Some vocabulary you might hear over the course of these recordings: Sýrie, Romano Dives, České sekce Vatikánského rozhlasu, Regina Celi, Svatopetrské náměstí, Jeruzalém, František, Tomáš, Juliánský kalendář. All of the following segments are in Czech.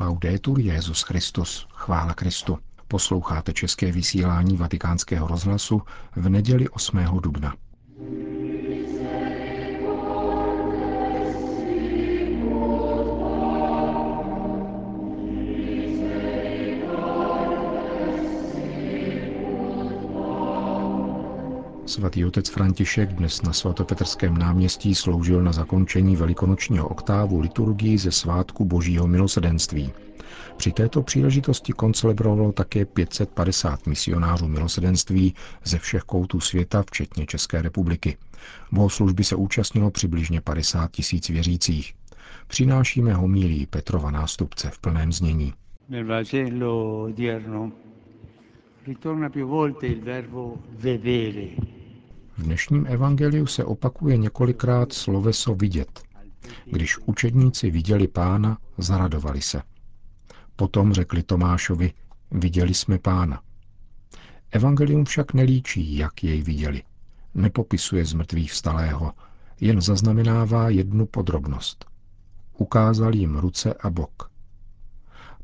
Laudetur Jesus Christus, chvála Kristu. Posloucháte české vysílání Vatikánského rozhlasu v neděli 8. dubna. Svatý otec František dnes na svatopetrském náměstí sloužil na zakončení velikonočního oktávu liturgii ze svátku Božího milosedenství. Při této příležitosti koncelebrovalo také 550 misionářů milosedenství ze všech koutů světa, včetně České republiky. Bohoslužby se účastnilo přibližně 50 000 věřících. Přinášíme homílii Petrova nástupce v plném znění. V dnešním evangeliu se opakuje několikrát sloveso vidět. Když učedníci viděli Pána, zaradovali se. Potom řekli Tomášovi, viděli jsme Pána. Evangelium však nelíčí, jak jej viděli. Nepopisuje zmrtvýchvstalého, jen zaznamenává jednu podrobnost. Ukázal jim ruce a bok.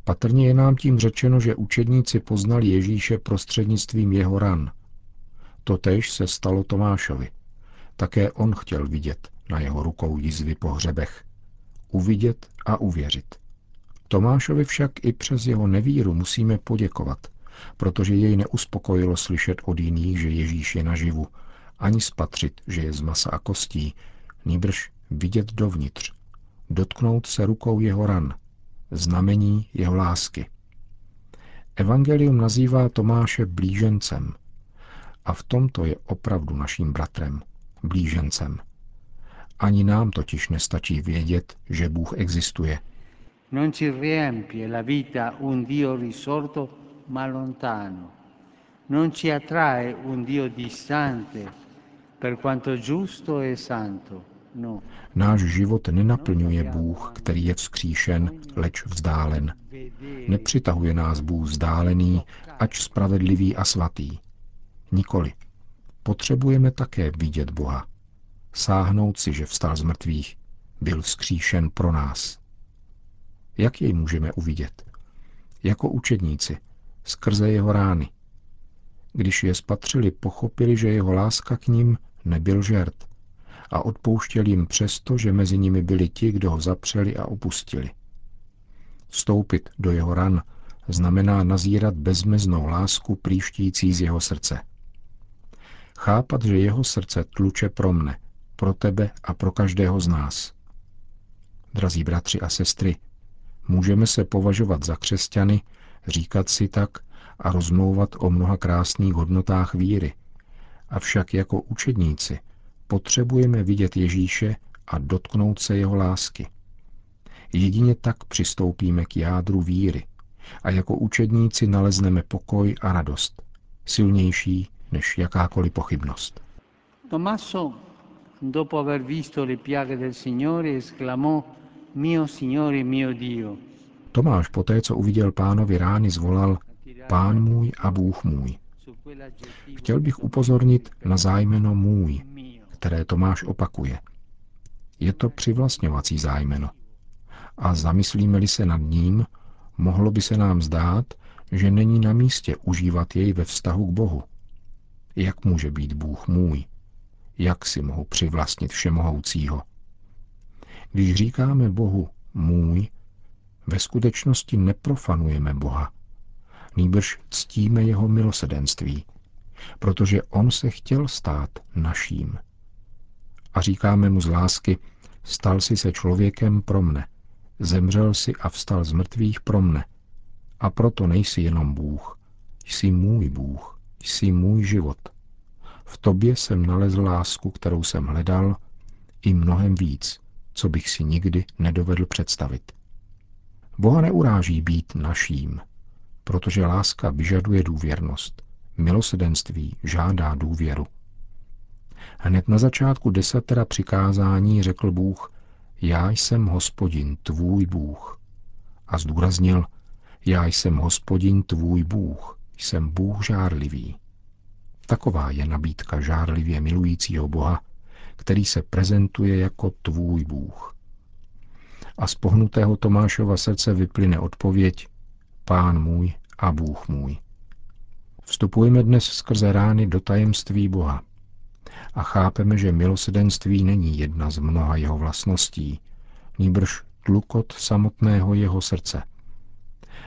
Patrně je nám tím řečeno, že učedníci poznali Ježíše prostřednictvím jeho ran. Totéž se stalo Tomášovi. Také on chtěl vidět na jeho rukou jizvy po hřebech. Uvidět a uvěřit. Tomášovi však i přes jeho nevíru musíme poděkovat, protože jej neuspokojilo slyšet od jiných, že Ježíš je naživu, ani spatřit, že je z masa a kostí, nýbrž vidět dovnitř, dotknout se rukou jeho ran, znamení jeho lásky. Evangelium nazývá Tomáše blížencem. A v tomto je opravdu naším bratrem, blížencem. Ani nám totiž nestačí vědět, že Bůh existuje. Non ci riempie la vita un Dio risorto ma lontano. Non ci attrae un Dio distante, per quanto giusto e santo. Náš život nenaplňuje Bůh, který je vzkříšen, leč vzdálen. Nepřitahuje nás Bůh vzdálený, ač spravedlivý a svatý. Nikoli. Potřebujeme také vidět Boha. Sáhnout si, že vstal z mrtvých, byl vzkříšen pro nás. Jak jej můžeme uvidět? Jako učedníci, skrze jeho rány. Když je spatřili, pochopili, že jeho láska k nim nebyl žert a odpouštěl jim přesto, že mezi nimi byli ti, kdo ho zapřeli a opustili. Vstoupit do jeho ran znamená nazírat bezmeznou lásku příštící z jeho srdce. Chápat, že jeho srdce tluče pro mne, pro tebe a pro každého z nás. Drazí bratři a sestry, můžeme se považovat za křesťany, říkat si tak a rozmlouvat o mnoha krásných hodnotách víry. Avšak jako učedníci potřebujeme vidět Ježíše a dotknout se jeho lásky. Jedině tak přistoupíme k jádru víry a jako učedníci nalezneme pokoj a radost, silnější než jakákoliv pochybnost. Tommaso, dopo aver visto le piaghe del Signore, esclamò: "Mio Signore, mio Dio." Tomáš poté, co uviděl Pánovi rány, zvolal: "Pán můj a Bůh můj." Chtěl bych upozornit na zájmeno můj, které Tomáš opakuje. Je to přivlastňovací zájmeno. A zamyslíme-li se nad ním, mohlo by se nám zdát, že není na místě užívat jej ve vztahu k Bohu. Jak může být Bůh můj? Jak si mohu přivlastnit všemohoucího? Když říkáme Bohu můj, ve skutečnosti neprofanujeme Boha. Nýbrž ctíme jeho milosedenství, protože on se chtěl stát naším. A říkáme mu z lásky, stal jsi se člověkem pro mne, zemřel jsi a vstal z mrtvých pro mne. A proto nejsi jenom Bůh, jsi můj Bůh, jsi můj život. V tobě jsem nalezl lásku, kterou jsem hledal, i mnohem víc, co bych si nikdy nedovedl představit. Boha neuráží být naším, protože láska vyžaduje důvěrnost, milosedenství žádá důvěru. Hned na začátku 10 přikázání řekl Bůh, já jsem Hospodin, tvůj Bůh. A zdůraznil, já jsem Hospodin, tvůj Bůh, jsem Bůh žárlivý. Taková je nabídka žárlivě milujícího Boha, který se prezentuje jako tvůj Bůh. a z pohnutého Tomášova srdce vyplyne odpověď: Pán můj a Bůh můj. Vstupujeme dnes skrze rány do tajemství Boha a chápeme, že milosrdenství není jedna z mnoha jeho vlastností, nýbrž tlukot samotného jeho srdce.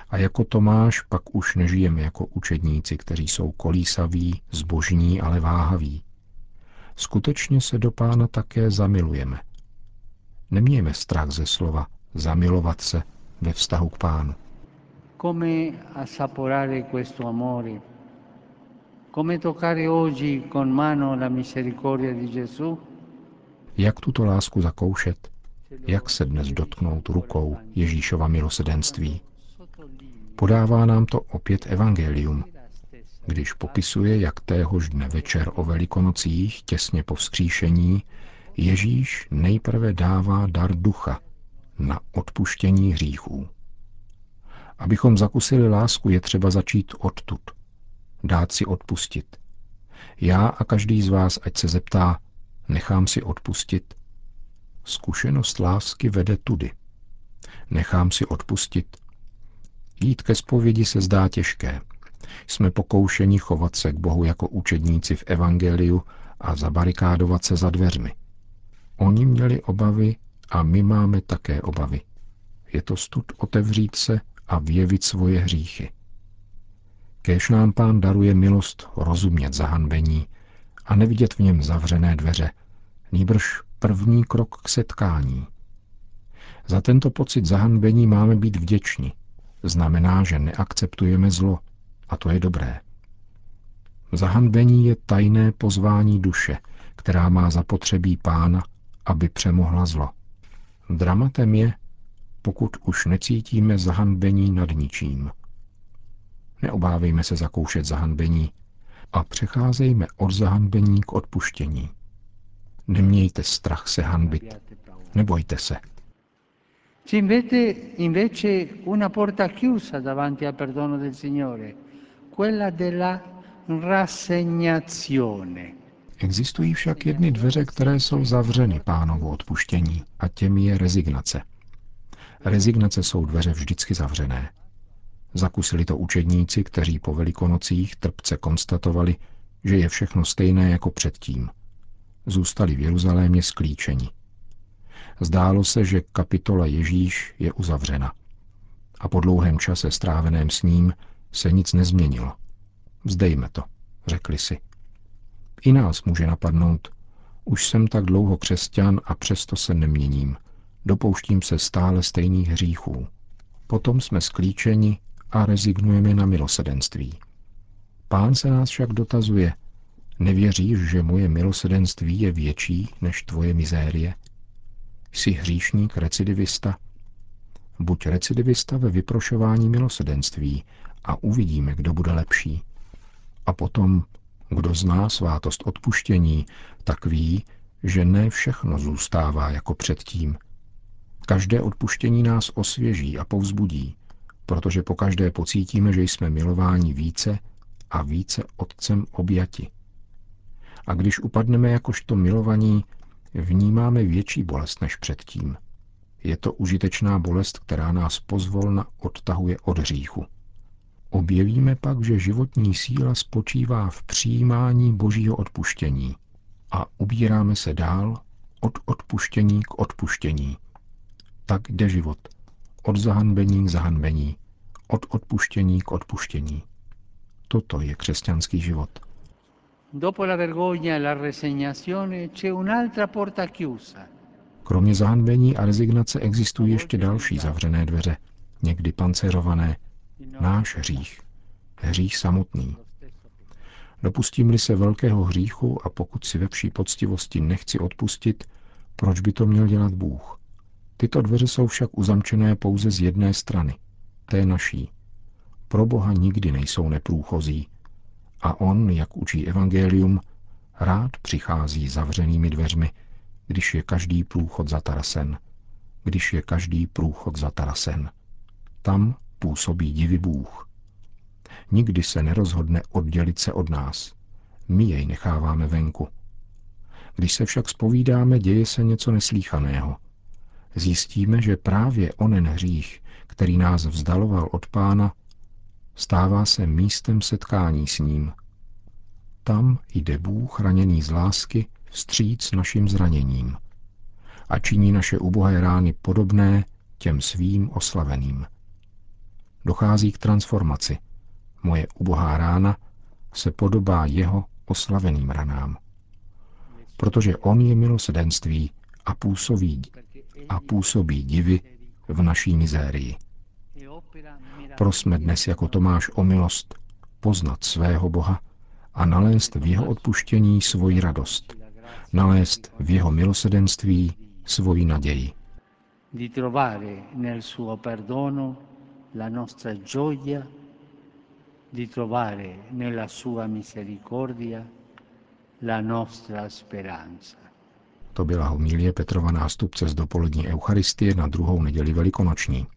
A jako Tomáš pak už nežijeme jako učedníci, kteří jsou kolísaví, zbožní, ale váhaví. Skutečně se do Pána také zamilujeme. Nemějme strach ze slova zamilovat se ve vztahu k Pánu. Come assaporare questo amore? Come toccare oggi con mano la misericordia di Gesù? Jak tuto lásku zakoušet? Jak se dnes dotknout rukou Ježíšova milosrdenství? Podává nám to opět evangelium, když popisuje, jak téhož dne večer o Velikonocích, těsně po vzkříšení, Ježíš nejprve dává dar ducha na odpuštění hříchů. Abychom zakusili lásku, je třeba začít odtud. Dát si odpustit. Já a každý z vás, ať se zeptá, nechám si odpustit. Zkušenost lásky vede tudy. Nechám si odpustit. Jít ke zpovědi se zdá těžké. Jsme pokoušeni chovat se k Bohu jako učedníci v evangeliu a zabarikádovat se za dveřmi. Oni měli obavy a my máme také obavy. Je to stud otevřít se a vyjevit svoje hříchy. Kéž nám Pán daruje milost rozumět zahanbení a nevidět v něm zavřené dveře, nýbrž první krok k setkání. Za tento pocit zahanbení máme být vděční. Znamená, že neakceptujeme zlo, a to je dobré. Zahanbení je tajné pozvání duše, která má zapotřebí Pána, aby přemohla zlo. Dramatem je, pokud už necítíme zahanbení nad ničím. Neobávejme se zakoušet zahanbení a přecházejme od zahanbení k odpuštění. Nemějte strach se hanbit. Nebojte se. C'è invece una porta chiusa davanti al perdono del Signore, quella della rassegnazione. Existují však jedny dveře, které jsou zavřeny Pánovu odpuštění, a těmi je rezignace. Rezignace jsou dveře vždycky zavřené. Zakusili to učedníci, kteří po Velikonocích trpce konstatovali, že je všechno stejné jako předtím. Zůstali v Jeruzalémě sklíčeni. Zdálo se, že kapitola Ježíš je uzavřena. A po dlouhém čase stráveném s ním se nic nezměnilo. Vzdejme to, řekli si. I nás může napadnout. Už jsem tak dlouho křesťan a přesto se neměním. Dopouštím se stále stejných hříchů. Potom jsme sklíčeni a rezignujeme na milosrdenství. Pán se nás však dotazuje, nevěříš, že moje milosrdenství je větší než tvoje mizérie? Jsi hříšník recidivista? Buď recidivista ve vyprošování milosrdenství a uvidíme, kdo bude lepší. A potom, kdo zná svátost odpuštění, tak ví, že ne všechno zůstává jako předtím. Každé odpuštění nás osvěží a povzbudí, protože po každé pocítíme, že jsme milováni více a více Otcem objati. A když upadneme jakožto milovaní, vnímáme větší bolest než předtím. Je to užitečná bolest, která nás pozvolna odtahuje od hříchu. Objevíme pak, že životní síla spočívá v přijímání Božího odpuštění a ubíráme se dál od odpuštění k odpuštění. Tak jde život. Od zahanbení k zahanbení. Od odpuštění k odpuštění. Toto je křesťanský život. Kromě zahanbení a rezignace existují ještě další zavřené dveře, někdy pancéřované. Náš hřích. Hřích samotný. Dopustím-li se velkého hříchu a pokud si ve vší poctivosti nechci odpustit, proč by to měl dělat Bůh? Tyto dveře jsou však uzamčené pouze z jedné strany, té naší. Pro Boha nikdy nejsou neprůchozí. A on, jak učí evangelium, rád přichází zavřenými dveřmi, když je každý průchod zatarasen. Když je každý průchod zatarasen. Tam působí divý Bůh. Nikdy se nerozhodne oddělit se od nás. My jej necháváme venku. Když se však zpovídáme, děje se něco neslýchaného. zjistíme, že právě onen hřích, který nás vzdaloval od Pána, stává se místem setkání s ním. Tam jde Bůh, raněný z lásky, vstříc našim zraněním a činí naše ubohé rány podobné těm svým oslaveným. Dochází k transformaci. Moje ubohá rána se podobá jeho oslaveným ranám. Protože on je milosrdenství a působí divy v naší mizérii. Prosme dnes jako Tomáš o milost poznat svého Boha a nalézt v jeho odpuštění svoji radost, nalézt v jeho milosrdenství svoji naději. Di trovare nel suo perdono la nostra gioia, di trovare nella sua misericordia la nostra speranza. To byla homilie Petrova nástupce z dopolední eucharistie na druhou neděli velikonoční.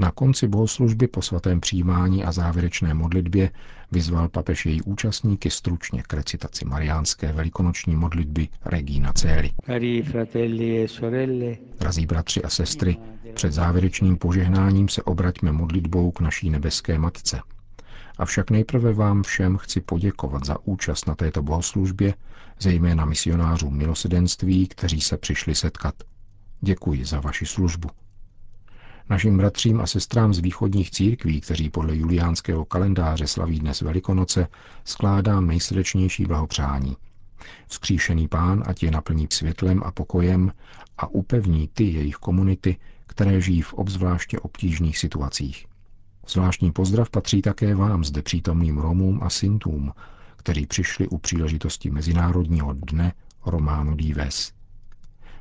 Na konci bohoslužby po svatém přijímání a závěrečné modlitbě vyzval papež její účastníky stručně k recitaci mariánské velikonoční modlitby Regina Celi. Drazí bratři a sestry, před závěrečným požehnáním se obraťme modlitbou k naší nebeské matce. Avšak nejprve vám všem chci poděkovat za účast na této bohoslužbě, zejména misionářům milosrdenství, kteří se přišli setkat. Děkuji za vaši službu. Našim bratřím a sestrám z východních církví, kteří podle juliánského kalendáře slaví dnes Velikonoce, skládám nejsrdečnější blahopřání. Vzkříšený Pán ať je naplní světlem a pokojem a upevní ty jejich komunity, které žijí v obzvláště obtížných situacích. Zvláštní pozdrav patří také vám, zde přítomným Romům a Sintům, kteří přišli u příležitosti Mezinárodního dne Romano Dives.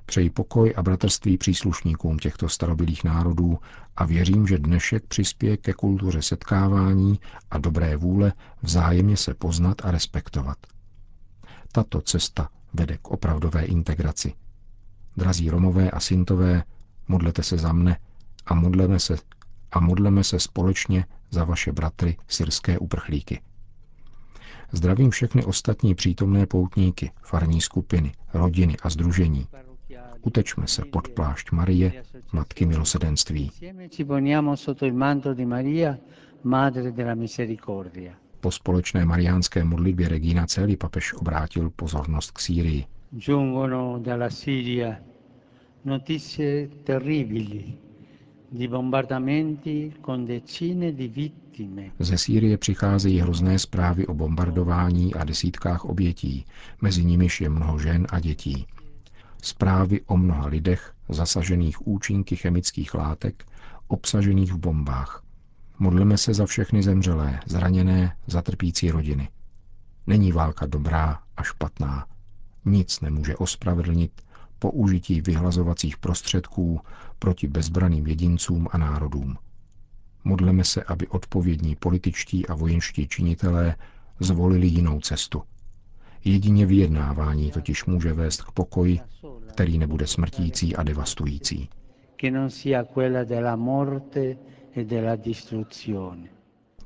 Přeji pokoj a bratrství příslušníkům těchto starobylých národů a věřím, že dnešek přispěje ke kultuře setkávání a dobré vůle vzájemně se poznat a respektovat. Tato cesta vede k opravdové integraci. Drazí Romové a Sintové, modlete se za mne a modleme se společně za vaše bratry syrské uprchlíky. Zdravím všechny ostatní přítomné poutníky, farní skupiny, rodiny a sdružení. Utečme se pod plášť Marie, Matky milosrdenství. Po společné mariánské modlitbě Regina Celi papež obrátil pozornost k Sýrii. Ze Sýrie přicházejí hrozné zprávy o bombardování a desítkách obětí, mezi nimiž je mnoho žen a dětí. Zprávy o mnoha lidech zasažených účinky chemických látek obsažených v bombách. Modleme se za všechny zemřelé, zraněné, zatrpící rodiny. Není válka dobrá a špatná. Nic nemůže ospravedlnit použití vyhlazovacích prostředků proti bezbranným jedincům a národům. Modleme se, aby odpovědní političtí a vojenští činitelé zvolili jinou cestu. Jedině vyjednávání totiž může vést k pokoji, který nebude smrtící a devastující.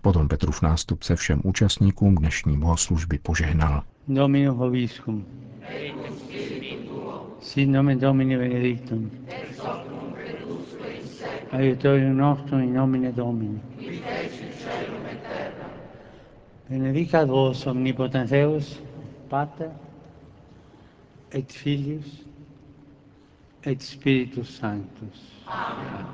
Potom Petrův nástupce všem účastníkům dnešní bohoslužby požehnal. Dominus vobiscum. Sit nomen Domini benedictum. Aiutorium nostrum in nomine Domini. Benedicat vos omnipotens Deus, Pater et Filius et Spiritus Sanctus. Amen.